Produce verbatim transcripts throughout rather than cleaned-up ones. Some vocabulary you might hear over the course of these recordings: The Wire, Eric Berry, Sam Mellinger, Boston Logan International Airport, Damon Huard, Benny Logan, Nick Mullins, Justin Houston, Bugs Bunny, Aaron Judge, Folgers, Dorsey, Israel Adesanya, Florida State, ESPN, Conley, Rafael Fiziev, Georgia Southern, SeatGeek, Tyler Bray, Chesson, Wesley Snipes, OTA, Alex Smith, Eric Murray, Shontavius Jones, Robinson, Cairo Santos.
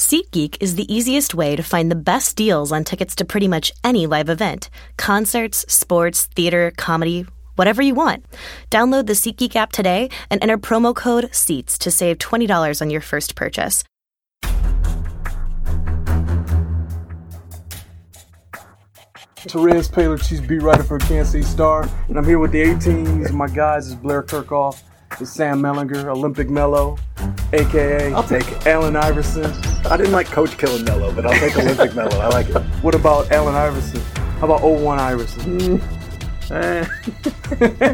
SeatGeek is the easiest way to find the best deals on tickets to pretty much any live event. Concerts, sports, theater, comedy, whatever you want. Download the SeatGeek app today and enter promo code SEATS to save twenty dollars on your first purchase. Therese Paler, she's beat writer for Kansas City Star, and I'm here with the A-Teams. My guys is Blair Kirkhoff, is Sam Mellinger, Olympic Mello, a k a. I'll take it. Allen Iverson. I didn't like Coach Killing Mello, but I'll take Olympic Mello. I like it. What about Allen Iverson? How about oh one Iverson? Mm.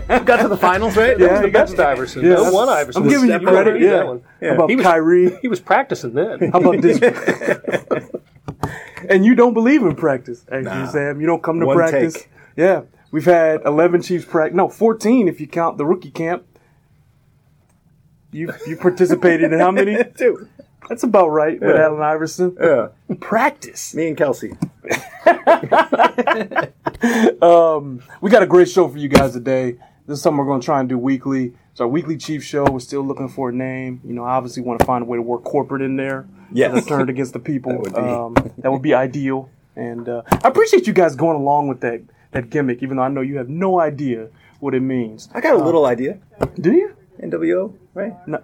Eh. Got to the finals, right? Yeah, you got to Iverson. Yeah, no one Iverson. I'm giving you credit. Yeah. That one. Yeah. How about he was, Kyrie? He was practicing then. How about this? And you don't believe in practice, actually, nah. Sam. You don't come to one practice. Take. Yeah. We've had eleven Chiefs practice. No, fourteen if you count the rookie camp. You you participated in how many? Two. That's about right yeah. with Allen Iverson. Yeah. Practice. Me and Kelsey. um, we got a great show for you guys today. This is something we're going to try and do weekly. It's our weekly Chiefs show. We're still looking for a name. You know, I obviously want to find a way to work corporate in there. Yes. That's turned against the people. That would be, um, that would be ideal. And uh, I appreciate you guys going along with that, that gimmick, even though I know you have no idea what it means. I got a um, little idea. Do you? N W O, right? No.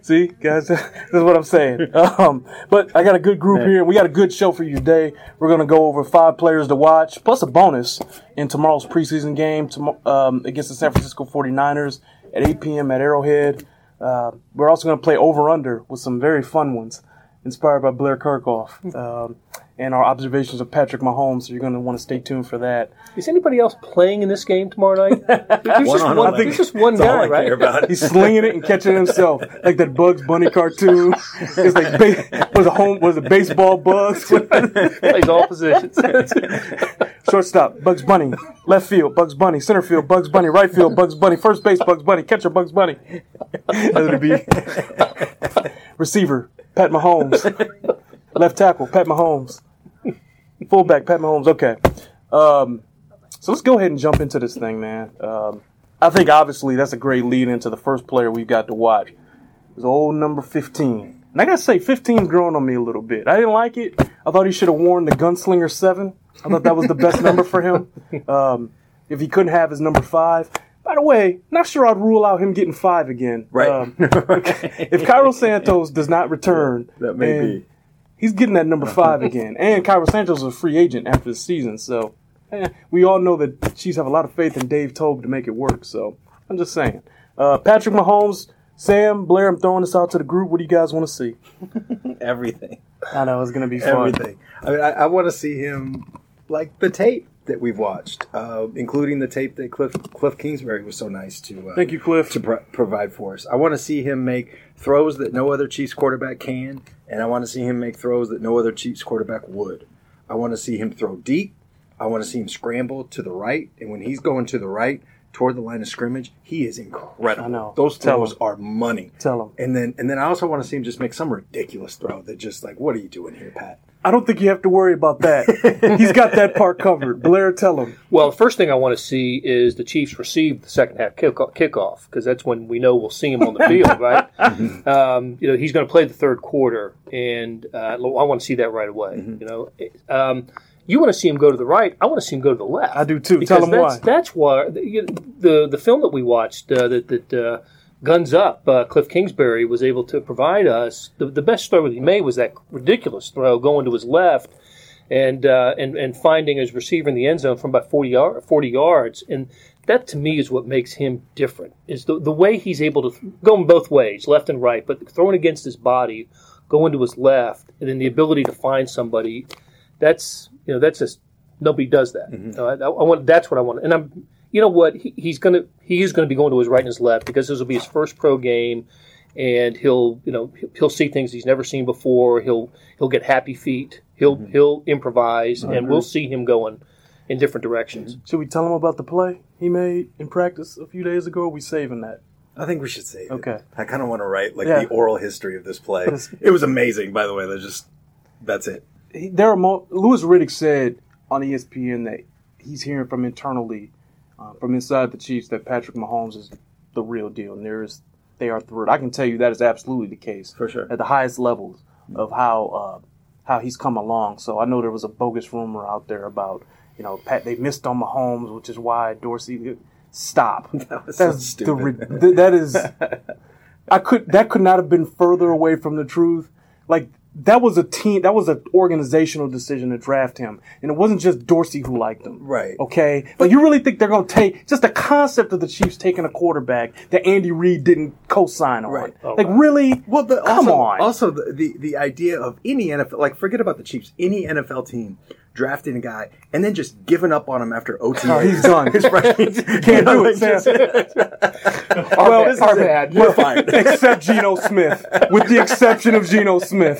See, guys, this is what I'm saying. Um, but I got a good group here. We got a good show for you today. We're going to go over five players to watch, plus a bonus in tomorrow's preseason game tom- um, against the San Francisco forty-niners at eight p.m. at Arrowhead. Uh, we're also going to play over-under with some very fun ones inspired by Blair Kirkhoff um, and our observations of Patrick Mahomes, so you're going to want to stay tuned for that. Is anybody else playing in this game tomorrow night? There's, one just, on one, one. there's just one That's guy, right? About. He's slinging it and catching it himself, like that Bugs Bunny cartoon. It's like ba- was, a home, was a baseball Bugs. Plays all positions. Shortstop, Bugs Bunny. Left field, Bugs Bunny. Center field, Bugs Bunny. Right field, Bugs Bunny. First base, Bugs Bunny. Catcher, Bugs Bunny. That'll be receiver, Pat Mahomes. Left tackle, Pat Mahomes. Fullback, Pat Mahomes. Okay. Um, so let's go ahead and jump into this thing, man. Um, I think, obviously, that's a great lead into the first player we've got to watch. It's old number fifteen. And I got to say, fifteen's growing on me a little bit. I didn't like it. I thought he should have worn the Gunslinger seven. I thought that was the best number for him. Um, if he couldn't have his number five. By the way, not sure I'd rule out him getting five again. Right. Um, if Cairo Santos does not return, that may be. He's getting that number five again. And Cairo Santos is a free agent after the season. So eh, we all know that the Chiefs have a lot of faith in Dave Toub to make it work. So I'm just saying. Uh, Patrick Mahomes, Sam, Blair, I'm throwing this out to the group. What do you guys want to see? Everything. I know. It's going to be fun. Everything. I mean, I, I want to see him like the tape that we've watched, uh, including the tape that Kliff, Kliff Kingsbury was so nice to uh, thank you, Kliff, to pro- provide for us. I want to see him make throws that no other Chiefs quarterback can, and I want to see him make throws that no other Chiefs quarterback would. I want to see him throw deep. I want to see him scramble to the right, and when he's going to the right toward the line of scrimmage, he is incredible. I know. Those throws are money. Tell him. And then, and then I also want to see him just make some ridiculous throw that just like, what are you doing here, Pat? I don't think you have to worry about that. He's got that part covered. Blair, tell him. Well, the first thing I want to see is the Chiefs receive the second half kickoff, because that's when we know we'll see him on the field, right? Mm-hmm. Um, you know, he's going to play the third quarter, and uh, I want to see that right away. Mm-hmm. You know, um, you want to see him go to the right. I want to see him go to the left. I do too. Tell him why. That's why the the, the film that we watched uh, that that. Uh, Guns Up, uh, Kliff Kingsbury was able to provide us. The, the best throw that he made was that ridiculous throw going to his left and uh, and, and finding his receiver in the end zone from about forty, yard, forty yards. And that, to me, is what makes him different, is the, the way he's able to – going both ways, left and right, but throwing against his body, going to his left, and then the ability to find somebody. That's – you know, that's just – nobody does that. Mm-hmm. Uh, I, I want, that's what I want. And I'm – You know what? He, he's going to he is going to be going to his right and his left, because this will be his first pro game, and he'll you know he'll see things he's never seen before. He'll he'll get happy feet. He'll mm-hmm. he'll improvise, mm-hmm. and we'll see him going in different directions. Should we tell him about the play he made in practice a few days ago? Or are we saving that? I think we should save okay. it. Okay. I kind of want to write like yeah. the oral history of this play. It was amazing, by the way. That's just that's it. There are mo- Louis Riddick said on E S P N that he's hearing from internally. Uh, from inside the Chiefs, that Patrick Mahomes is the real deal. And there is they are through it. I can tell you that is absolutely the case. For sure. At the highest levels mm-hmm. of how uh, how he's come along. So I know there was a bogus rumor out there about, you know, Pat, they missed on Mahomes, which is why Dorsey stop. That was That's so stupid. The, that is I could that could not have been further away from the truth. Like that was a team, that was an organizational decision to draft him, and it wasn't just Dorsey who liked him. Right. Okay. But like, you really think they're gonna take just the concept of the Chiefs taking a quarterback that Andy Reid didn't co-sign on? Right. Oh, like wow. really? Well, the, come also, on. Also, the, the the idea of any N F L, like forget about the Chiefs, any N F L team drafting a guy and then just giving up on him after O T A. Oh, he's done. He's right. Can't do it, Sam. Well, it's our bad. We're fine. Except Geno Smith. With the exception of Geno Smith.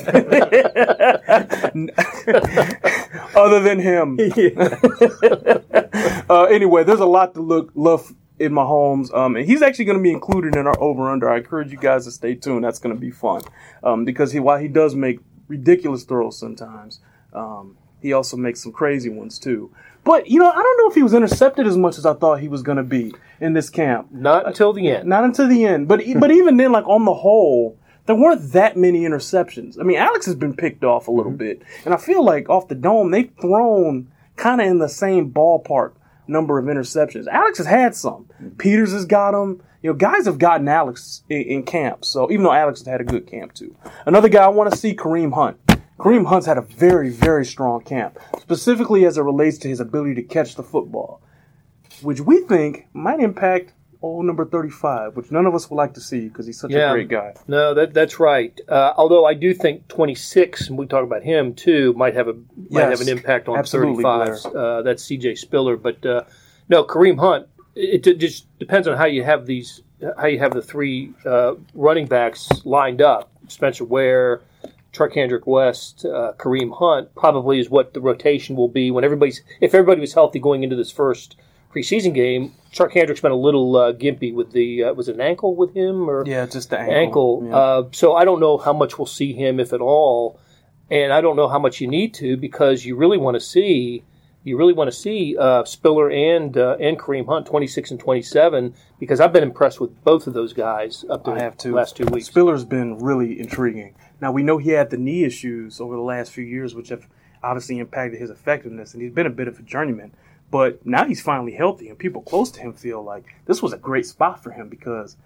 Other than him. Yeah. uh, anyway, there's a lot to look love in Mahomes. Um, and he's actually going to be included in our over-under. I encourage you guys to stay tuned. That's going to be fun. Um, because he, while he does make ridiculous throws sometimes, um, he also makes some crazy ones, too. But, you know, I don't know if he was intercepted as much as I thought he was going to be in this camp. Not uh, until the end. Not until the end. But but even then, like, on the whole, there weren't that many interceptions. I mean, Alex has been picked off a little mm-hmm. bit. And I feel like, off the dome, they've thrown kind of in the same ballpark number of interceptions. Alex has had some. Mm-hmm. Peters has got them. You know, guys have gotten Alex in, in camp. So, even though Alex has had a good camp, too. Another guy I want to see, Kareem Hunt. Kareem Hunt's had a very, very strong camp, specifically as it relates to his ability to catch the football, which we think might impact old number thirty-five, which none of us would like to see because he's such yeah, a great guy. No, that that's right. Uh, although I do think twenty-six, and we talk about him too, might have a might yes, have an impact on thirty-five. Uh, that's C J. Spiller, but uh, no, Kareem Hunt. It, it just depends on how you have these, how you have the three uh, running backs lined up. Spencer Ware, Charkandrick West, uh, Kareem Hunt probably is what the rotation will be when everybody's. If everybody was healthy going into this first preseason game, Charkandrick's been a little uh, gimpy with the uh, was it an ankle with him or yeah, just the ankle. ankle. Yeah. Uh, so I don't know how much we'll see him, if at all, and I don't know how much you need to because you really want to see you really want to see uh, Spiller and uh, and Kareem Hunt twenty-six and twenty-seven because I've been impressed with both of those guys up to the last two weeks. Spiller's been really intriguing. Now, we know he had the knee issues over the last few years, which have obviously impacted his effectiveness, and he's been a bit of a journeyman. But now he's finally healthy, and people close to him feel like this was a great spot for him because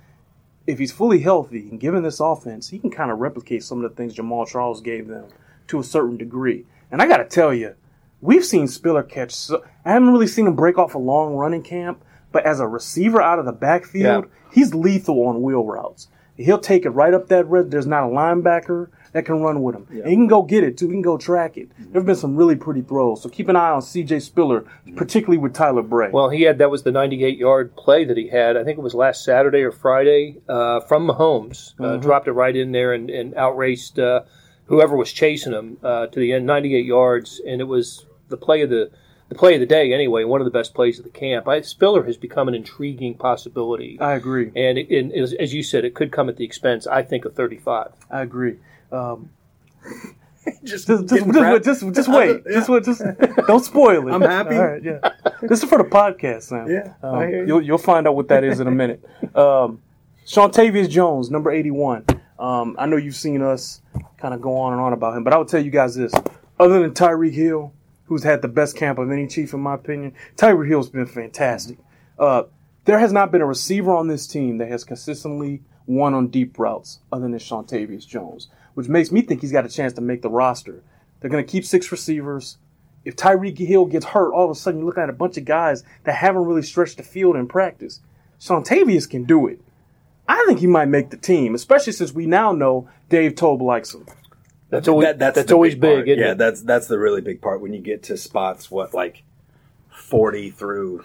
if he's fully healthy and given this offense, he can kind of replicate some of the things Jamal Charles gave them to a certain degree. And I got to tell you, we've seen Spiller catch so- – I haven't really seen him break off a long run in camp, but as a receiver out of the backfield, yeah. he's lethal on wheel routes. He'll take it right up that red. There's not a linebacker that can run with him. Yeah. And he can go get it, too. He can go track it. Mm-hmm. There have been some really pretty throws. So keep an eye on C J. Spiller, mm-hmm. particularly with Tyler Bray. Well, he had that was the ninety-eight-yard play that he had. I think it was last Saturday or Friday uh, from Mahomes. Mm-hmm. Uh, dropped it right in there and, and outraced uh, whoever was chasing him uh, to the end, ninety-eight yards. And it was the play of the the play of the day anyway, one of the best plays of the camp. I, Spiller has become an intriguing possibility. I agree. And, it, and it, as you said, it could come at the expense, I think, of thirty-five. I agree. Um, just, just, just, just, just wait. Yeah. Just wait. Just don't spoil it. I'm happy. All right, yeah. This is for the podcast, Sam. Yeah, um, I hear you. You'll, you'll find out what that is in a minute. Um, Shontavius Jones, number eighty-one. Um, I know you've seen us kind of go on and on about him, but I will tell you guys this. Other than Tyreek Hill, who's had the best camp of any Chief, in my opinion. Tyreek Hill's been fantastic. Uh, there has not been a receiver on this team that has consistently won on deep routes other than Shontavius Jones, which makes me think he's got a chance to make the roster. They're going to keep six receivers. If Tyreek Hill gets hurt, all of a sudden you're looking at a bunch of guys that haven't really stretched the field in practice. Shontavius can do it. I think he might make the team, especially since we now know Dave Toub likes him. That's always, that, that's that's always big, big isn't yeah, it? that's that's the really big part when you get to spots, what, like forty through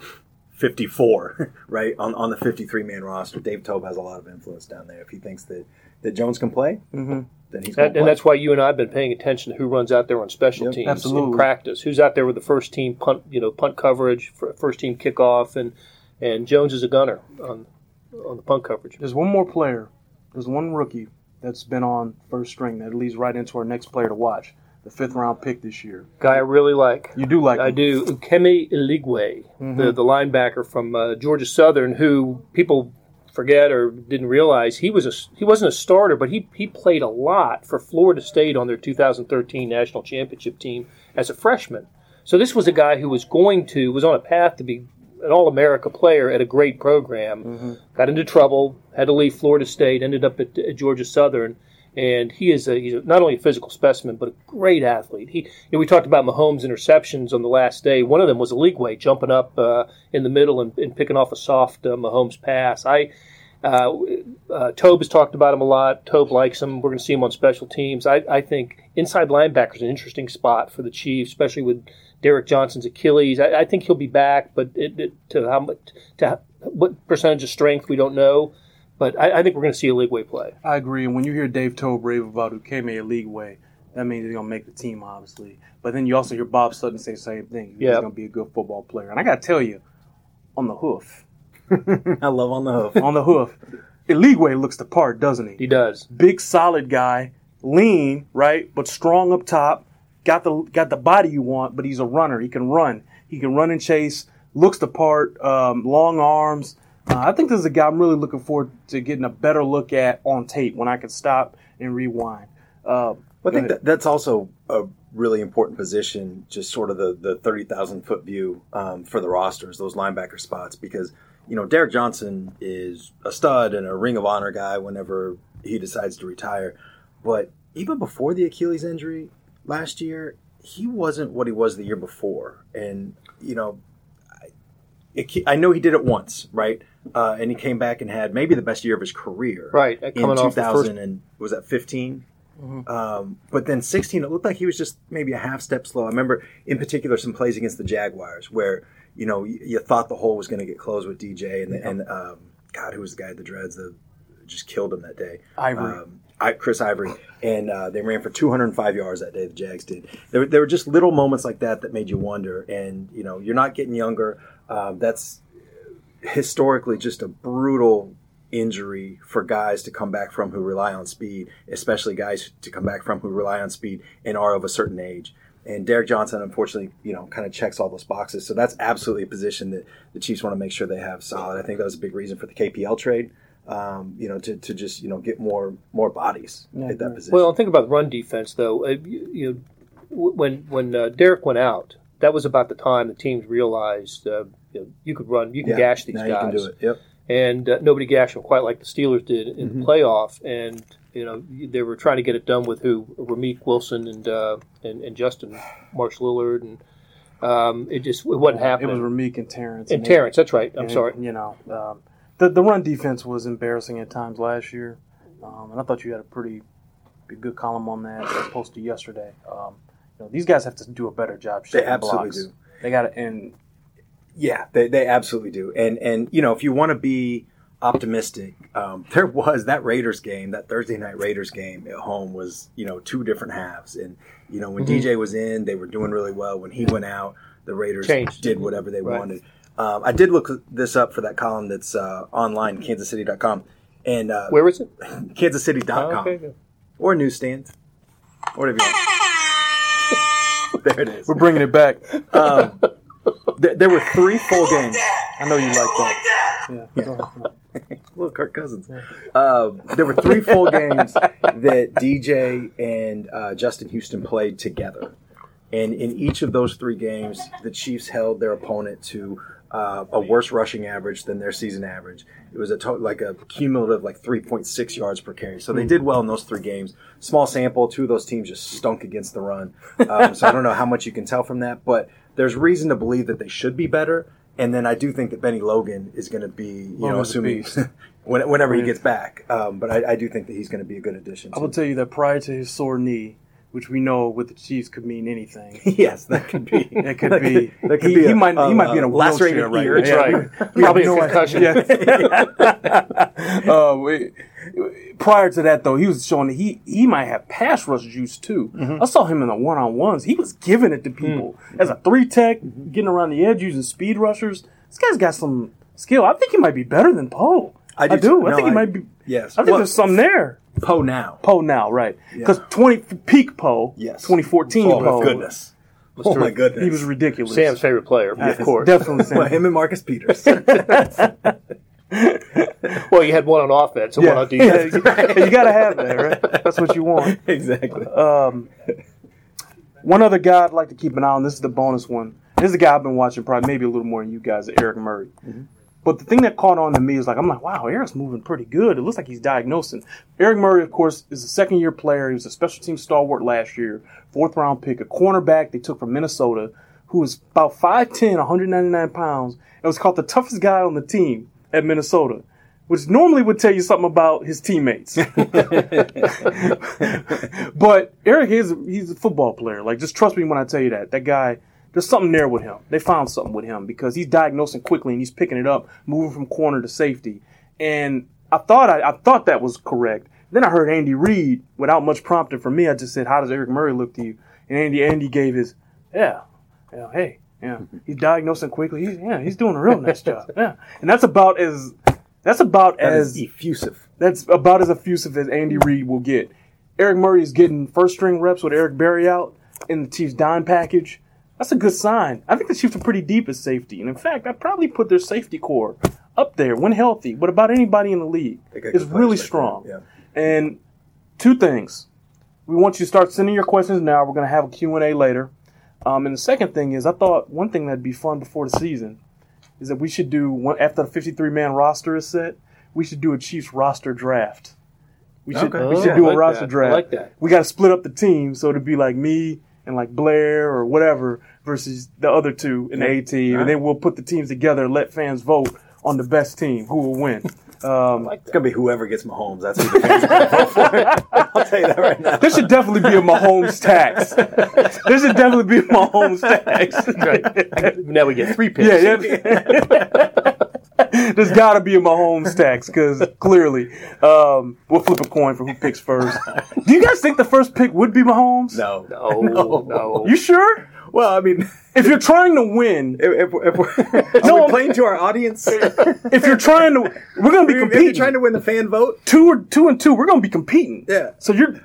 fifty-four, right, on on the fifty-three-man roster. Dave Toub has a lot of influence down there. If he thinks that, that Jones can play, mm-hmm. then he's going to play. And that's why you and I have been paying attention to who runs out there on special yep, teams absolutely. In practice, who's out there with the first-team punt, you know, punt coverage, first-team kickoff, and, and Jones is a gunner on on the punt coverage. There's one more player. There's one rookie that's been on first string. That leads right into our next player to watch, the fifth-round pick this year. Guy I really like. You do like him. I do. Ukeme Iligwe, mm-hmm. the, the linebacker from uh, Georgia Southern, who people forget or didn't realize, he was a, he wasn't a starter, but he he played a lot for Florida State on their two thousand thirteen national championship team as a freshman. So this was a guy who was going to was on a path to be an All-America player at a great program. Mm-hmm. Got into trouble, had to leave Florida State, ended up at, at Georgia Southern. And he is a, he's a, not only a physical specimen, but a great athlete. He, you know, we talked about Mahomes' interceptions on the last day. One of them was a league way, jumping up uh, in the middle and, and picking off a soft uh, Mahomes pass. I, uh, uh, Toub has talked about him a lot. Toub likes him. We're going to see him on special teams. I, I think inside linebacker is an interesting spot for the Chiefs, especially with Derrick Johnson's Achilles. I, I think he'll be back, but it, it, to how much, to how, what percentage of strength we don't know. But I, I think we're going to see a league way play. I agree. And when you hear Dave Toub rave about who came in a league way, that means he's going to make the team, obviously. But then you also hear Bob Sutton say the same thing. He's yep. going to be a good football player. And I got to tell you, on the hoof. I love on the hoof. On the hoof. League way looks the part, doesn't he? He does. Big, solid guy. Lean, right? But strong up top. Got the got the body you want, but he's a runner. He can run. He can run and chase. Looks the part. Um, long arms. Uh, I think this is a guy I'm really looking forward to getting a better look at on tape when I can stop and rewind. Uh, I think that, that's also a really important position, just sort of the, the thirty thousand foot view um, for the rosters, those linebacker spots, because, you know, Derrick Johnson is a stud and a Ring of Honor guy whenever he decides to retire. But even before the Achilles injury last year, he wasn't what he was the year before. And, you know, It, I know he did it once, right? Uh, and he came back and had maybe the best year of his career, right? Coming in two thousand and was that fifteen? Mm-hmm. Um, but then sixteen, it looked like he was just maybe a half step slow. I remember in particular some plays against the Jaguars where you know you, you thought the hole was going to get closed with D J and the, yeah. and um, God, who was the guy at the Dreads that just killed him that day? Ivory, um, I, Chris Ivory, and uh, they ran for two hundred and five yards that day. The Jags did. There, there were just little moments like that that made you wonder, and you know you're not getting younger. Uh, that's historically just a brutal injury for guys to come back from who rely on speed, especially guys to come back from who rely on speed and are of a certain age. And Derrick Johnson, unfortunately, you know, kind of checks all those boxes. So that's absolutely a position that the Chiefs want to make sure they have solid. I think that was a big reason for the K P L trade, um, you know, to, to just, you know, get more more bodies yeah, at that right. position. Well, think about run defense, though. Uh, you, you know, when, when uh, Derrick went out, that was about the time the teams realized uh, you know, you could run, you can yeah, gash these now guys. You can do it. Yep. And uh, nobody gashed them quite like the Steelers did in mm-hmm. the playoff. And you know they were trying to get it done with who Rameek Wilson and uh, and, and Justin Marsh Lillard, and um, it just it wasn't yeah, happening. It was Rameek and Terrence. And, and Terrence, it, that's right. I'm and, sorry. You know um, the the run defense was embarrassing at times last year, um, and I thought you had a pretty good column on that posted yesterday. Um, You know, these guys have to do a better job. They absolutely blocks. do. They got to end. Yeah, they they absolutely do. And and you know, if you want to be optimistic, um, there was that Raiders game, that Thursday night Raiders game at home was you know two different halves. And you know, when mm-hmm. D J was in, they were doing really well. When he went out, the Raiders Changed. did whatever they right. wanted. Um, I did look this up for that column that's uh, online, Kansas City dot com, and uh, where is it? Kansas City dot com oh, okay. or newsstand or whatever you want. There it is. We're bringing it back. Um, th- there were three full games. I know you like that. Yeah. yeah. Look, Kirk Cousins. Um, there were three full games that D J and uh, Justin Houston played together. And in each of those three games, the Chiefs held their opponent to uh, a worse rushing average than their season average. It was a total, like a cumulative like three point six yards per carry. So they did well in those three games. Small sample. Two of those teams just stunk against the run. Um, so I don't know how much you can tell from that. But there's reason to believe that they should be better. And then I do think that Benny Logan is going to be, you Logan's know, assuming when, whenever he gets back. Um, but I, I do think that he's going to be a good addition. I will tell you that prior to his sore knee, which we know with the Chiefs could mean anything. Yes, that could be. That could be. That could he, be. A, he might. Um, he might be in a wheelchair right now. That's right. Probably a concussion. Yes. uh, we, prior to that, though, he was showing that he he might have pass rush juice too. Mm-hmm. I saw him in the one on ones. He was giving it to people mm-hmm. as a three tech, mm-hmm. getting around the edge using speed rushers. This guy's got some skill. I think he might be better than Poe. I do. I, do. No, I think I, he might be. Yes. I think well, there's some there. Poe now. Poe now, right. Because yeah. twenty peak Poe, yes. twenty fourteen oh, Poe. My goodness. Oh, my goodness. He was ridiculous. Sam's favorite player, yes, of course. Definitely Sam. Well, him and Marcus Peters. Well, you had one on offense and yeah. one on defense. Yeah, you, you got to have that, right? That's what you want. Exactly. Um, one other guy I'd like to keep an eye on, this is the bonus one. This is a guy I've been watching probably maybe a little more than you guys, Eric Murray. Mm-hmm. But the thing that caught on to me is like, I'm like, wow, Eric's moving pretty good. It looks like he's diagnosing. Eric Murray, of course, is a second-year player. He was a special team stalwart last year, fourth-round pick, a cornerback they took from Minnesota, who was about five ten, one ninety-nine pounds, and was called the toughest guy on the team at Minnesota, which normally would tell you something about his teammates. But Eric, is he's a football player. Like, just trust me when I tell you that. That guy... There's something there with him. They found something with him because he's diagnosing quickly and he's picking it up, moving from corner to safety. And I thought I, I thought that was correct. Then I heard Andy Reid, without much prompting from me, I just said, "How does Eric Murray look to you?" And Andy Andy gave his, yeah, yeah, hey, yeah, he's diagnosing quickly. He's, yeah, he's doing a real nice job. Yeah, and that's about as that's about that as effusive. That's about as effusive as Andy Reid will get. Eric Murray is getting first string reps with Eric Berry out in the Chiefs' dime package. That's a good sign. I think the Chiefs are pretty deep at safety. And, in fact, I'd probably put their safety core up there when healthy, but about anybody in the league. It's really strong. Yeah. And two things. We want you to start sending your questions now. We're going to have a Q and A later. Um, and the second thing is I thought one thing that would be fun before the season is that we should do, one, after the fifty-three man roster is set, we should do a Chiefs roster draft. We should, okay. we should oh, do like a roster that. draft. I like that. We got to split up the team so it would be like me and like Blair or whatever versus the other two in the A team. Right. And then we'll put the teams together and let fans vote on the best team who will win. Um, like it's going to be whoever gets Mahomes. That's who the fans are going to vote for. I'll tell you that right now. There should definitely be a Mahomes tax. There should definitely be a Mahomes tax. Right. Now we get three picks. Yeah, yeah. There's got to be a Mahomes tax because clearly um, we'll flip a coin for who picks first. Do you guys think the first pick would be Mahomes? No. No. No. no. You sure? Well, I mean... If you're trying to win... If, if, if we're, no, are we playing to our audience? If you're trying to... We're going to be competing. If you're trying to win the fan vote? Two or two and two, we're going to be competing. Yeah. So you're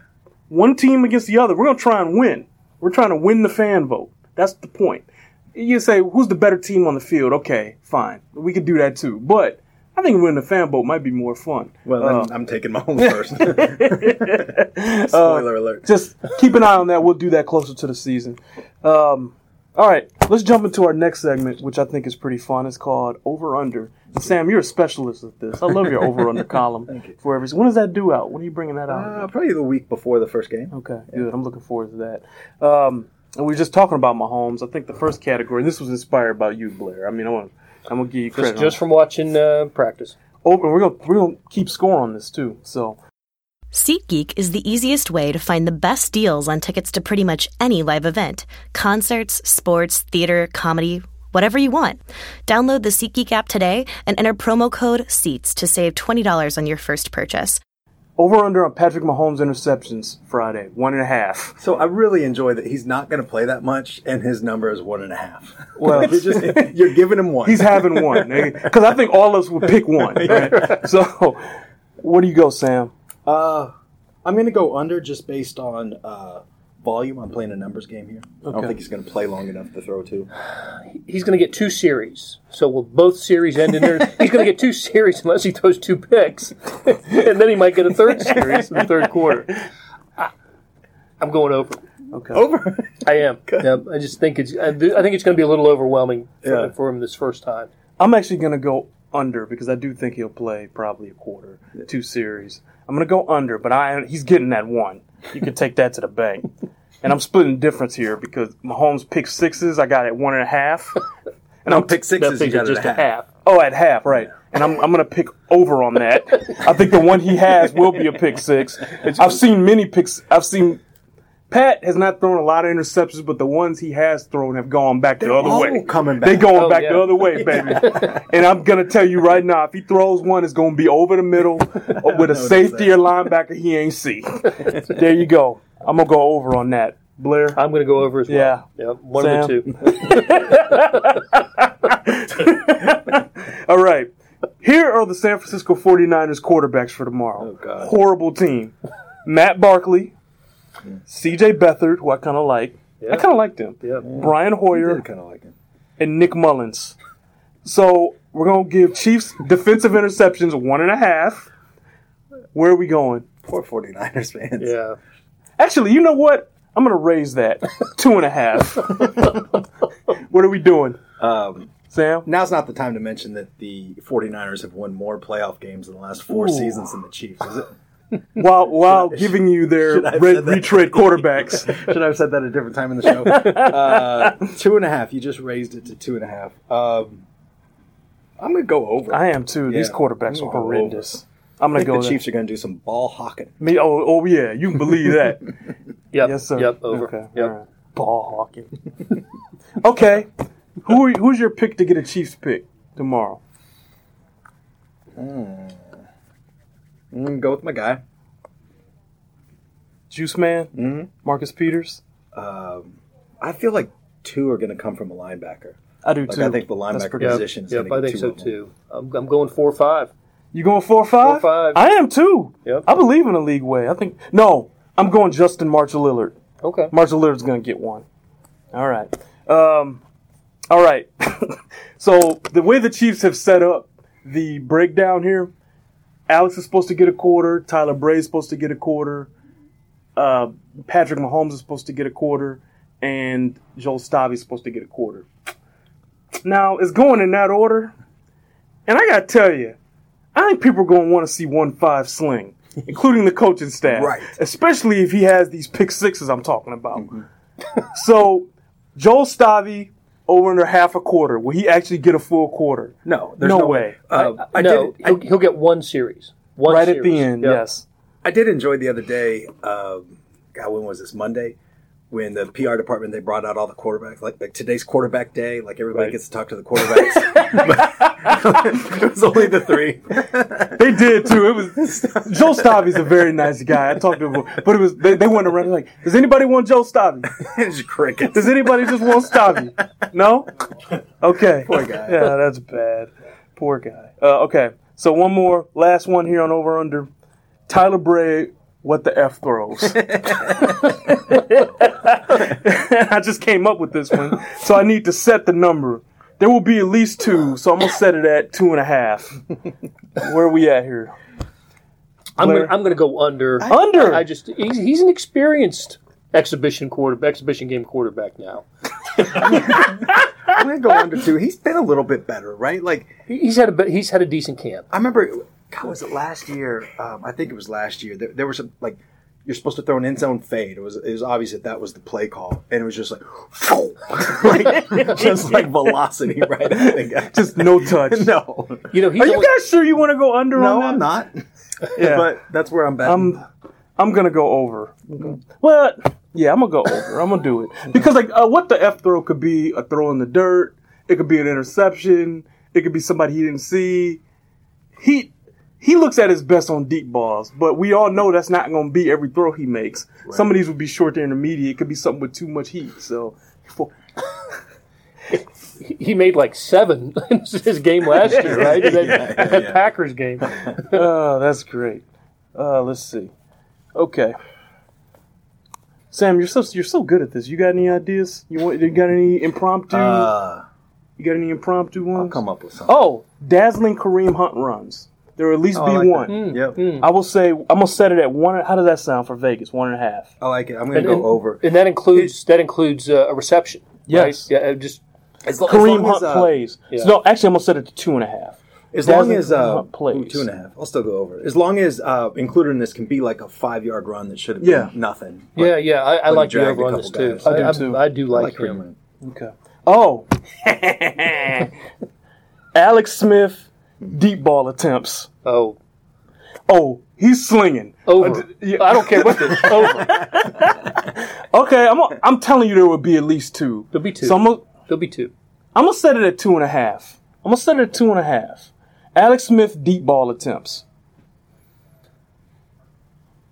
one team against the other. We're going to try and win. We're trying to win the fan vote. That's the point. You say, who's the better team on the field? Okay, fine. We could do that too. But I think winning the fan vote might be more fun. Well, um, I'm, I'm taking Mahomes first. Spoiler uh, alert. Just keep an eye on that. We'll do that closer to the season. Um, all right, let's jump into our next segment, which I think is pretty fun. It's called Over Under. And Sam, you're a specialist at this. I love your Over Under column. Thank you. For every. When does that due out? When are you bringing that out? Uh, probably the week before the first game. Okay, yeah. Good. I'm looking forward to that. Um, And we were just talking about Mahomes. I think the first category, and this was inspired by you, Blair. I mean, I want, I'm going to give you credit. Just, just from watching uh, practice. Oh, and we're going we're going to keep score on this, too. So, SeatGeek is the easiest way to find the best deals on tickets to pretty much any live event. Concerts, sports, theater, comedy, whatever you want. Download the SeatGeek app today and enter promo code SEATS to save twenty dollars on your first purchase. Over-under on Patrick Mahomes' interceptions Friday, one and a half. So I really enjoy that he's not going to play that much, and his number is one and a half. Well, you're, just, you're giving him one. He's having one. Because I think all of us would pick one. Right? Right. So where do you go, Sam? Uh, I'm going to go under just based on uh, volume. I'm playing a numbers game here. Okay. I don't think he's going to play long enough to throw two. He's going to get two series. So will both series end in there? He's going to get two series unless he throws two picks. And then he might get a third series in the third quarter. I, I'm going over. Okay. Over? I am. Okay. Yeah, I just think it's I, I think it's going to be a little overwhelming for, yeah. for him this first time. I'm actually going to go under because I do think he'll play probably a quarter, yeah. two series. I'm going to go under, but I he's getting that one. You can take that to the bank. And I'm splitting difference here because Mahomes picked sixes. I got it one and a half. And I'm pick sixes. That you got just at half. half. Oh, at half, right? Yeah. And I'm I'm gonna pick over on that. I think the one he has will be a pick six. It's I've good. seen many picks. I've seen Pat has not thrown a lot of interceptions, but the ones he has thrown have gone back They're the other way. Coming back. They're going oh, back yeah. the other way, baby. And I'm gonna tell you right now, if he throws one, it's gonna be over the middle with a safety or linebacker he ain't see. There you go. I'm gonna go over on that. Blair? I'm going to go over as well. Yeah. Yep. One or two. All right. Here are the San Francisco forty-niners quarterbacks for tomorrow. Oh, God. Horrible team. Matt Barkley, yeah. C J Beathard, who I kind of like. Yeah. I kind of liked him. Yeah. Brian Hoyer. I kind of like him. And Nick Mullins. So We're going to give Chiefs defensive interceptions one and a half. Where are we going? Poor 49ers fans. Yeah. Actually, you know what? I'm going to raise that. Two and a half. What are we doing? Um, Sam? Now's not the time to mention that the 49ers have won more playoff games in the last four Ooh. seasons than the Chiefs, is it? While while should, giving you their red retread quarterbacks. Should I have said that at a different time in the show? uh, two and a half. You just raised it to two and a half. Um, I'm going to go over. I am, too. Yeah. These quarterbacks are horrendous. I'm going to go the there. Chiefs are going to do some ball hawking. Me? Oh, oh yeah. You can believe that. Yep. Yes, sir. Yep, over. Okay. Yep. Right. Ball hawking. Okay. Who are you, who's your pick to get a Chiefs pick tomorrow? Mm. I'm going to go with my guy. Juice Man? Mm-hmm. Marcus Peters? Um, I feel like two are going to come from a linebacker. I do, like, too. I think the linebacker position is yep, going to be two. Yep, I think so, too. I'm, I'm going four or five. You going four or five? Four or five. I am, too. Yep. I believe in a league way. I think – no, I'm going Justin Marshall-Lillard. Okay. Marshall-Lillard's going to get one. All right. Um, all right. So the way the Chiefs have set up the breakdown here, Alex is supposed to get a quarter. Tyler Bray is supposed to get a quarter. Uh, Patrick Mahomes is supposed to get a quarter. And Joel Stave is supposed to get a quarter. Now, it's going in that order. And I got to tell you, I think people are going to want to see one five sling, including the coaching staff. Right. Especially if he has these pick sixes I'm talking about. Mm-hmm. So, Joel Stave over under half a quarter. Will he actually get a full quarter? No, there's no, no way. way. Uh, I, I no, did, I, he'll, he'll get one series. One right series. At the end, yep. Yes. I did enjoy the other day, uh, God, when was this, Monday, when the P R department, they brought out all the quarterbacks, like, like today's quarterback day, like everybody right. gets to talk to the quarterbacks. It was only the three. They did, too. It was Joel Stavi's a very nice guy. I talked to him, but it was they, they went around like, does anybody want Joel Stave? It's crickets. Does anybody just want Stave? No? Okay. Poor guy. Yeah, that's bad. Poor guy. Uh, okay, so one more. Last one here on Over Under. Tyler Bray, what the F throws. I just came up with this one, so I need to set the number. There will be at least two, so I'm going to set it at two and a half. Where are we at here? Blair? I'm going to go under. I, under? I, I just he's, he's an experienced exhibition quarter, exhibition game quarterback now. I'm going to go under two. He's been a little bit better, right? Like he's had a he's had a decent camp. I remember, God, was it last year? Um, I think it was last year. There, there was some like. You're supposed to throw an end zone fade. It was it was obvious that that was the play call, and it was just like, like just like velocity, right? I think. Just no touch. No. You know, he's are you only... guys sure you want to go under? No, on that? I'm not. Yeah, but that's where I'm betting. I'm I'm gonna go over. Okay. Well, yeah, I'm gonna go over. I'm gonna do it because like uh, what the F throw could be a throw in the dirt. It could be an interception. It could be somebody he didn't see. He. He looks at his best on deep balls, but we all know that's not going to be every throw he makes. Right. Some of these would be short to intermediate. It could be something with too much heat. So, he made like seven in his game last year, right? That, yeah, yeah, that yeah. Packers game. Oh, that's great. Uh, let's see. Okay, Sam, you're so you're so good at this. You got any ideas? You want? You got any impromptu? Uh, you got any impromptu ones? I'll come up with something. Oh, dazzling Kareem Hunt runs. There will at least oh, be like one. Mm, yep. mm. I will say, I'm going to set it at one. How does that sound for Vegas? One and a half. I like it. I'm going to go and, over. And that includes it, that includes uh, a reception. Yes. Right? Yeah, just, as long, Kareem Hunt as, uh, plays. Yeah. So, no, actually, I'm going to set it to two and a half. As long, long as uh, plays. Two and a half. I'll still go over. As long as uh, included in this can be like a five-yard run that should have been yeah. nothing. Yeah, yeah. I, I like your over on this, too. I, I do, too. I, I do like, like him. him. Okay. Oh. Alex Smith. Deep ball attempts. Oh. Oh, he's slinging. Over. Uh, yeah. I don't care what this is. Over. Okay, I'm a, I'm telling you there will be at least two. There'll be two. So I'm a, There'll be two. I'm going to set it at two and a half. I'm going to set it at two and a half. Alex Smith, deep ball attempts.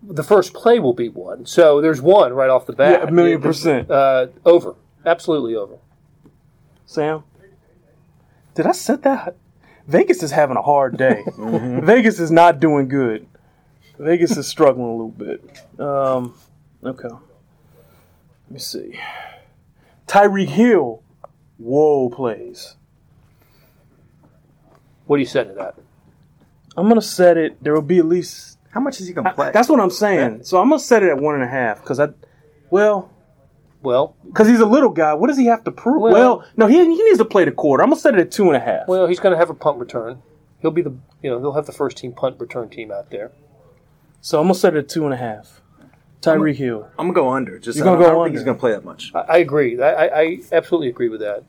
The first play will be one. So there's one right off the bat. Yeah, a million percent. Uh, over. Absolutely over. Sam? Did I set that? Vegas is having a hard day. Mm-hmm. Vegas is not doing good. Vegas is struggling a little bit. Um, okay. Let me see. Tyreek Hill. Whoa plays. What do you set it at? I'm going to set it, there will be at least... How much is he going to play? I, that's what I'm saying. Yeah. So I'm going to set it at one and a half because I, well... Well... Because he's a little guy. What does he have to prove? Well, well no, he, he needs to play the quarter. I'm going to set it at two and a half. Well, he's going to have a punt return. He'll be the, you know, he'll have the first team punt return team out there. So I'm going to set it at two and a half. Tyreek Hill. I'm going to go under. Just You're going to go I don't under. Think he's going to play that much. I, I agree. I, I absolutely agree with that.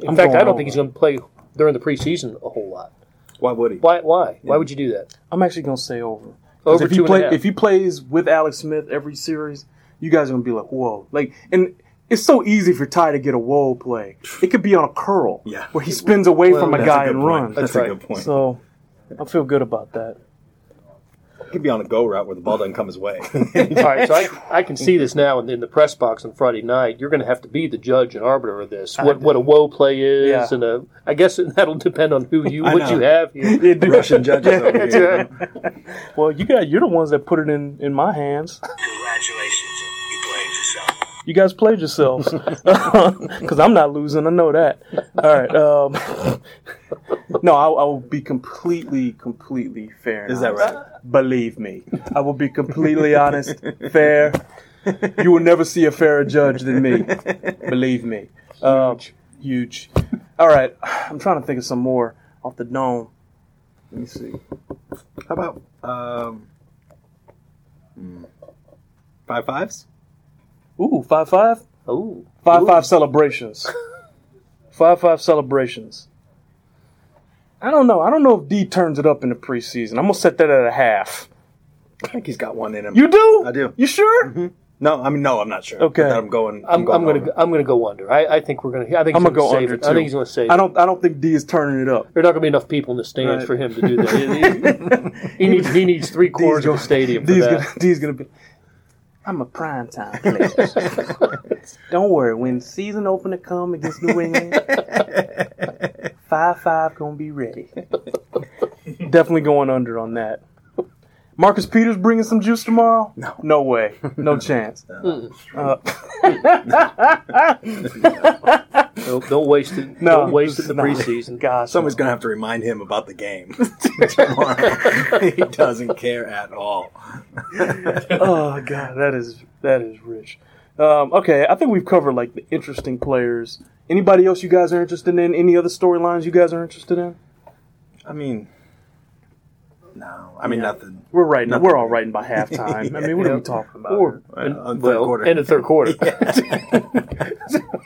In I'm fact, I don't over. think he's going to play during the preseason a whole lot. Why would he? Why? Why? Yeah. Why would you do that? I'm actually going to say over. Over if two he play, and a half. If he plays with Alex Smith every series, you guys are going to be like, whoa. Like, and it's so easy for Ty to get a whoa play. It could be on a curl yeah. where he spins away well, from a guy a and point. runs. That's, that's right. a good point. So I feel good about that. He could be on a go route where the ball doesn't come his way. All right, so I, I can see this now in, in the press box on Friday night. You're going to have to be the judge and arbiter of this. What what a woe play is, yeah. and a I guess that'll depend on who you what you have. Here. Russian judges over here. Yeah. Well, you got you're the ones that put it in, in my hands. Congratulations, you played yourself. You guys played yourselves because I'm not losing. I know that. All right. Um, no, I, I will be completely, completely fair. Is that right? Believe me, I will be completely honest, fair. You will never see a fairer judge than me. Believe me. Huge. Um, huge. All right. I'm trying to think of some more off the dome. Let me see. How about um, five fives? Ooh, five five? Ooh. Five Ooh. five celebrations. five five celebrations. I don't know. I don't know if D turns it up in the preseason. I'm going to set that at a half. I think he's got one in him. You do? I do. You sure? Mm-hmm. No, I mean no, I'm not sure. Okay. That I'm going I'm I'm going to I'm going to go under. I, I think we're going to I think he's going to save it. I think he's going to save it. I don't I don't think D is turning it up. There's not going to be enough people in the stands right. for him to do that. he, he needs he needs three quarters of the stadium for D's that. Gonna, D's going to be I'm a primetime player. Don't worry. When season opener come against New England, five five going to be ready. Definitely going under on that. Marcus Peters bringing some juice tomorrow? No. No way. No chance. No. Uh, no, don't waste it. No, don't waste it in the preseason. Gosh, Someone's no. going to have to remind him about the game tomorrow. He doesn't care at all. Oh, God. That is that is rich. Um, okay, I think we've covered, like, the interesting players. Anybody else you guys are interested in? Any other storylines you guys are interested in? I mean... No, I mean yeah. nothing. We're writing. Nothing. We're all writing by halftime. yeah, I mean, what yeah. are we talking about? Or, in, uh, third well, quarter. In the third quarter.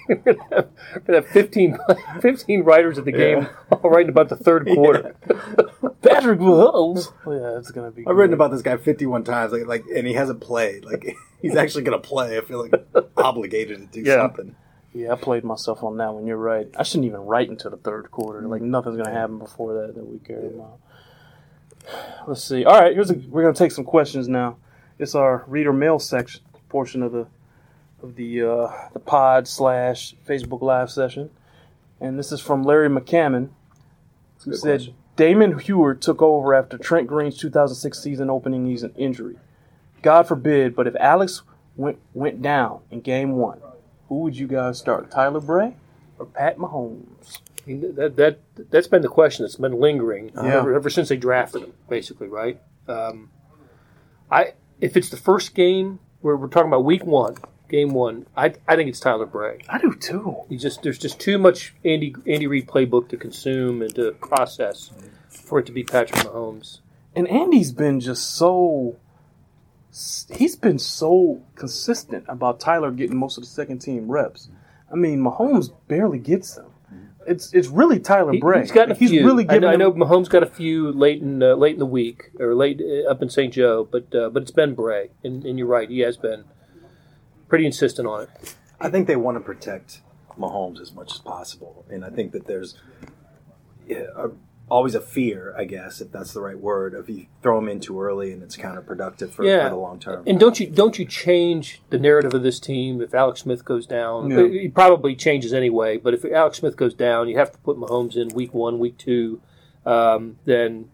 We're going to have fifteen, fifteen writers at the yeah. game all writing about the third quarter. Yeah. Patrick Mahomes. Oh, yeah, it's going to be I've great. written about this guy fifty-one times, like, like, and he hasn't played. Like, he's actually going to play. I feel like obligated to do yeah. something. Yeah, I played myself on that one. You're right. I shouldn't even write until the third quarter. Mm-hmm. Like, nothing's going to happen before that that we carry him out. Let's see. All right, here's a, we're going to take some questions now. It's our reader mail section portion of the of the uh, the pod slash Facebook Live session, and this is from Larry McCammon, who Good said question. Damon Huard took over after Trent Green's two thousand six season opening season injury. God forbid, but if Alex went went down in game one, who would you guys start? Tyler Bray or Pat Mahomes? That that that's been the question that's been lingering yeah. ever, ever since they drafted him, basically, right? Um, I if it's the first game where we're talking about week one, game one, I I think it's Tyler Bray. I do too. You just there's just too much Andy Andy Reid playbook to consume and to process for it to be Patrick Mahomes. And Andy's been just so he's been so consistent about Tyler getting most of the second team reps. I mean, Mahomes barely gets them. It's it's really Tyler he, Bray. He's got a he's few. Really I know, I know Mahomes got a few late in uh, late in the week or late uh, up in Saint Joe, but uh, but it's been Bray, and, and you're right, he has been pretty insistent on it. I think they want to protect Mahomes as much as possible, and I think that there's yeah, a, always a fear, I guess, if that's the right word, if you throw him in too early and it's counterproductive for, yeah. for the long term. And don't you don't you change the narrative of this team if Alex Smith goes down? No. It, it probably changes anyway, but if Alex Smith goes down, you have to put Mahomes in week one, week two, um, then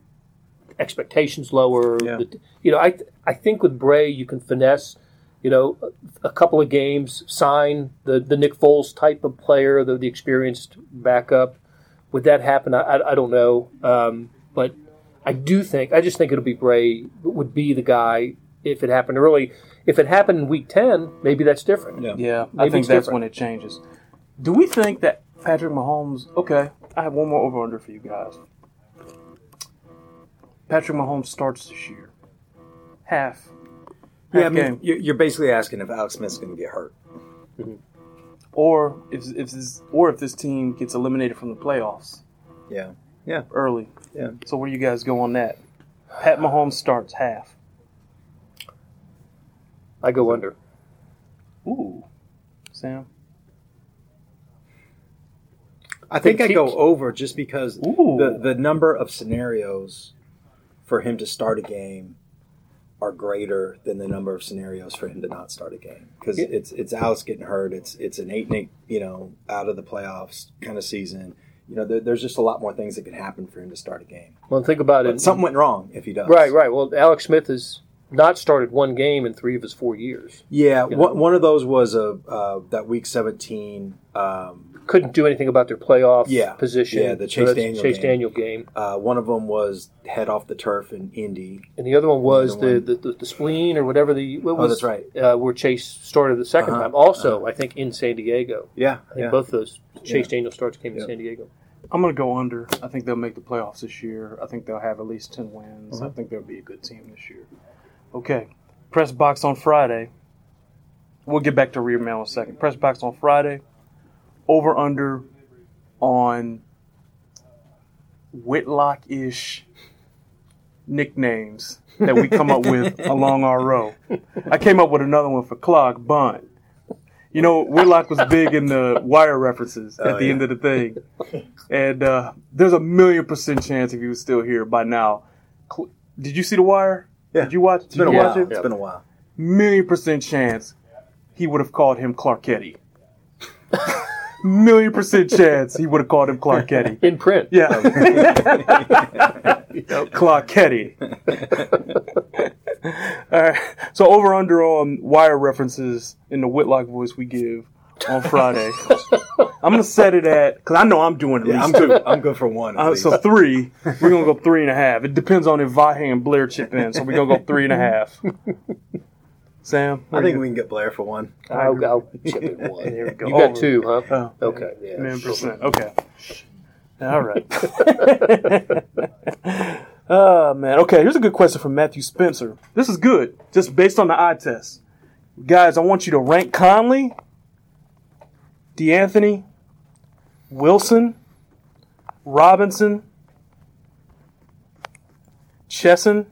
expectations lower. Yeah. The, you know, I I think with Bray you can finesse, you know, a, a couple of games, sign the, the Nick Foles type of player, the, the experienced backup. Would that happen? I, I, I don't know. Um, but I do think, I just think it'll be Bray would be the guy if it happened early. If it happened in week ten, maybe that's different. Yeah, yeah I think that's different. When it changes. Do we think that Patrick Mahomes, okay, I have one more over-under for you guys. Patrick Mahomes starts this year. Half. half yeah, I mean, game. You're basically asking if Alex Smith's going to get hurt. Mm-hmm. Or if if this or if this team gets eliminated from the playoffs. Yeah. Yeah. Early. Yeah. So where you guys go on that? Pat Mahomes starts half. I go under. Ooh. Sam? I think I go over just because the, the number of scenarios for him to start a game are greater than the number of scenarios for him to not start a game. Because yeah. it's it's Alex getting hurt. It's it's an eight and eight, you know, out of the playoffs kind of season. You know, there, there's just a lot more things that could happen for him to start a game. Well, think about but it. Something went wrong if he does. Right, right. Well, Alex Smith has not started one game in three of his four years. Yeah, you know? one, one of those was a uh, that week seventeen. Um, Couldn't do anything about their playoff yeah, position. Yeah, the Chase, so Daniel, Chase game. Daniel game. Uh, one of them was head off the turf in Indy. And the other one was the, the, the, the spleen or whatever the what was, oh, that's right. Uh, where Chase started the second uh-huh, time. Also, uh-huh. I think, in San Diego. Yeah. I think yeah. both those Chase yeah. Daniel starts came yeah. in San Diego. I'm going to go under. I think they'll make the playoffs this year. I think they'll have at least ten wins. Mm-hmm. I think they'll be a good team this year. Okay. Press box on Friday. We'll get back to rear mail in a second. Press box on Friday. Over under on Whitlock-ish nicknames that we come up with along our row. I came up with another one for Clark, Bunt. You know, Whitlock was big in the wire references at oh, the yeah. end of the thing. And uh, there's a million percent chance if he was still here by now. Cl- Did you see The Wire? Yeah. Did you watch, it's did been you a watch while. it? It's been a while. Million percent chance he would have called him Clarketti. Million percent chance he would have called him Clarketti. In print. Yeah. Clarketti. All right. So over under on wire references in the Whitlock voice we give on Friday. I'm going to set it at, because I know I'm doing at yeah, least I'm good, two. I'm good for one. Uh, so three. We're going to go three and a half. It depends on if Vahe and Blair chip in. So we're going to go three and a half. Sam? I think we can get Blair for one. I'll, I'll chip in one. Here we go. You got two, huh? Oh, okay. Yeah. ten percent. Okay. All right. Oh, man. Okay, here's a good question from Matthew Spencer. This is good, just based on the eye test. Guys, I want you to rank Conley, DeAnthony, Wilson, Robinson, Chesson,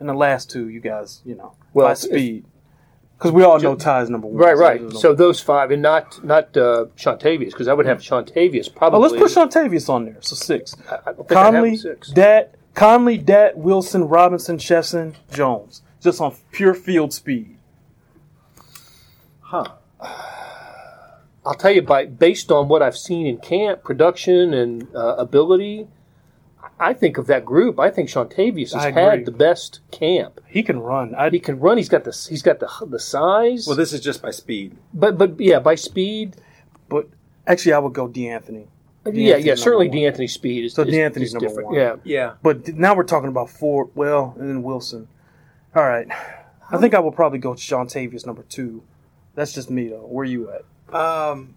and the last two, you guys, you know, well, by speed. Because we all know Ty's number one. Right, right. So, so those five, and not not uh, Shontavius, because I would have Shontavius probably. Oh, let's put Shontavius on there, so six. I, I Conley, six. Dat, Conley, Dat, Wilson, Robinson, Chesson, Jones, just on pure field speed. Huh. I'll tell you, by based on what I've seen in camp, production, and uh, ability, I think of that group. I think Shontavius has had the best camp. He can run. I'd... He can run. He's got the he's got the the size. Well, this is just by speed. But but yeah, by speed. But actually, I would go DeAnthony. DeAnthony yeah, yeah, certainly DeAnthony's speed is so is, DeAnthony's is number different. one. Yeah, yeah. But now we're talking about four. Well, and then Wilson. All right, I think I will probably go Shontavius number two. That's just me though. Where are you at? Um,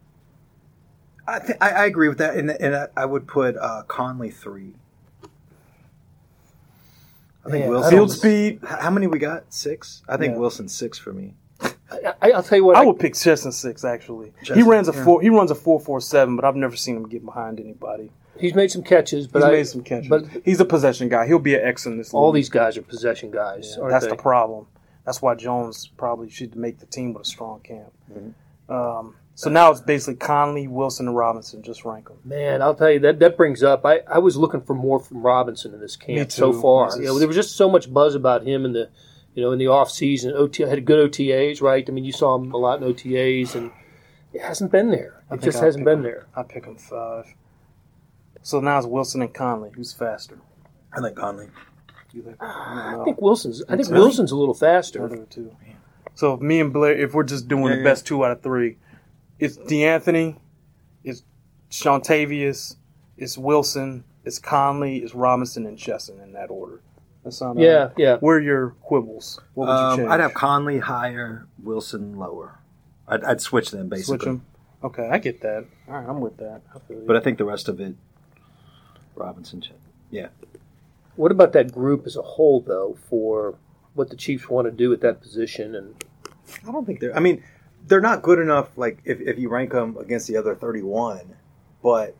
I th- I, I agree with that, and and I, I would put uh, Conley three. I think yeah, Wilson. Field speed. How many we got? Six. I think yeah. Wilson's six for me. I, I, I'll tell you what. I, I would pick Chesson six actually. Chesson, he runs a yeah. four. He runs a four four seven, but I've never seen him get behind anybody. He's made some catches, but he's I, made some catches. But he's a possession guy. He'll be an X in this league. All these guys are possession guys. Yeah, that's they? the problem. That's why Jones probably should make the team with a strong camp. Mm-hmm. Um, so now it's basically Conley, Wilson, and Robinson. Just rank them. Man, I'll tell you, that that brings up, I, I was looking for more from Robinson in this camp so far. Just... You know, there was just so much buzz about him in the you know, in the offseason. O T, had good O T As, right? I mean, you saw him a lot in O T As, and it hasn't been there. It just I'll hasn't been him. there. I pick him five. So now it's Wilson and Conley. Who's faster? I think Conley. You think? I, I think Wilson's I think really? Wilson's a little faster. Too. So if me and Blair, if we're just doing yeah, the best yeah. two out of three, it's DeAnthony, it's Shontavius, it's Wilson, it's Conley, it's Robinson, and Chesson in that order. That's not yeah, right. yeah. Where are your quibbles? What would um, you change? I'd have Conley higher, Wilson lower. I'd, I'd switch them, basically. Switch them? Okay, I get that. All right, I'm with that. I feel but you. I think the rest of it, Robinson, Chesson. Yeah. What about that group as a whole, though, for what the Chiefs want to do at that position? And I don't think they're – I mean, they're not good enough, like, if, if you rank them against the other thirty-one. But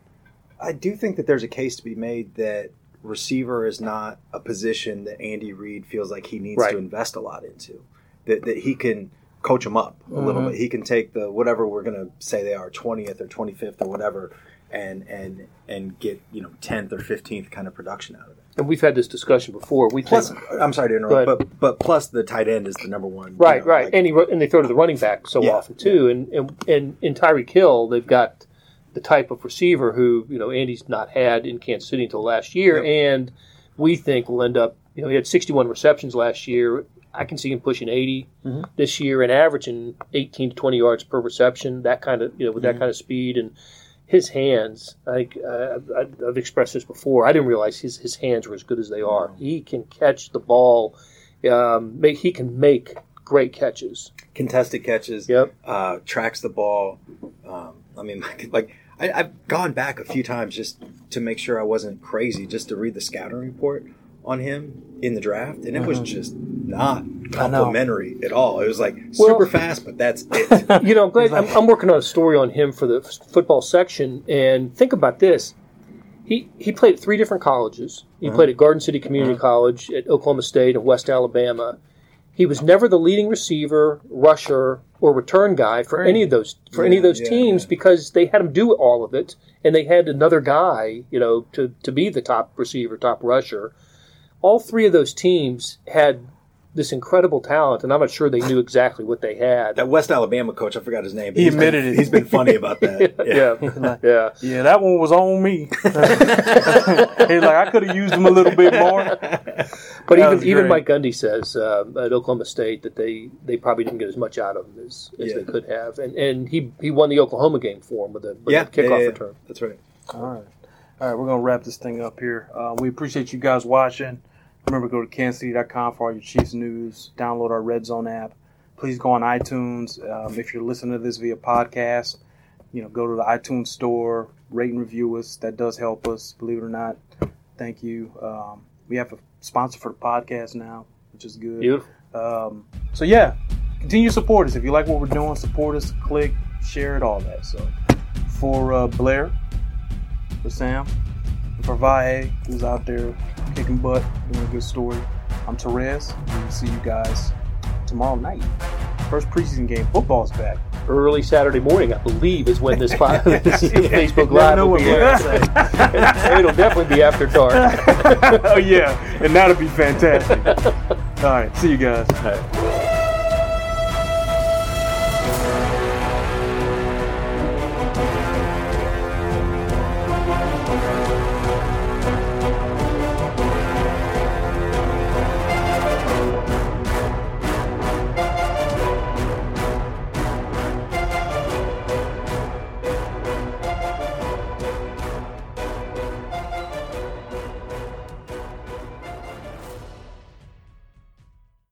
I do think that there's a case to be made that receiver is not a position that Andy Reid feels like he needs right. to invest a lot into, that that he can coach them up a mm-hmm. little bit. He can take the whatever we're going to say they are, twentieth or twenty-fifth or whatever, and and and get, you know, tenth or fifteenth kind of production out of it. And we've had this discussion before. We plus, think, I'm sorry to interrupt, but, but but plus the tight end is the number one. Right, you know, right. Like, and, he, and they throw to the running back so yeah, often too. Yeah. And, and, and in Tyreek Hill, they've got the type of receiver who, you know, Andy's not had in Kansas City until last year. Yep. And we think will end up, you know, he had sixty-one receptions last year. I can see him pushing eighty mm-hmm. this year and averaging eighteen to twenty yards per reception, that kind of, you know, with mm-hmm. that kind of speed. And his hands, I think uh, I've expressed this before, I didn't realize his, his hands were as good as they are. Mm-hmm. He can catch the ball. Um, make, he can make great catches. Contested catches. Yep. Uh, tracks the ball. Um, I mean, like, I, I've gone back a few times just to make sure I wasn't crazy, just to read the scouting report on him in the draft, and it mm-hmm. was just not complimentary at all. It was like super well, fast, but that's it. You know, I'm glad I'm, I'm working on a story on him for the football section, and think about this. He he played at three different colleges. He mm-hmm. played at Garden City Community mm-hmm. College, at Oklahoma State, and West Alabama. He was never the leading receiver, rusher, or return guy for any of those for yeah, any of those yeah, teams yeah. because they had him do all of it, and they had another guy, you know, to, to be the top receiver, top rusher. All three of those teams had this incredible talent, and I'm not sure they knew exactly what they had. That West Alabama coach, I forgot his name. But he admitted been, it. He's been funny about that. Yeah. Yeah. Yeah. Yeah, that one was on me. He's like, I could have used him a little bit more. But that even even Mike Gundy says uh, at Oklahoma State that they, they probably didn't get as much out of him as, as yeah. they could have. And and he, he won the Oklahoma game for him with a, with yeah, a kickoff yeah, yeah. return. That's right. All right. All right, we're going to wrap this thing up here. Uh, we appreciate you guys watching. Remember, go to kansas city dot com for all your Chiefs news. Download our Red Zone app. Please go on iTunes. Um, if you're listening to this via podcast, you know, go to the iTunes store, rate and review us. That does help us, believe it or not. Thank you. Um, we have a sponsor for the podcast now, which is good. Beautiful. Um, so, yeah, continue to support us. If you like what we're doing, support us, click, share it, all that. So, for uh, Blair, for Sam, and for Vahe, who's out there kicking butt, doing a good story. I'm Therese, and we'll see you guys tomorrow night. First preseason game, football's back. Early Saturday morning, I believe, is when this, fi- this Facebook Live will be aired. It'll definitely be after dark. Oh, yeah, and that'll be fantastic. All right, see you guys.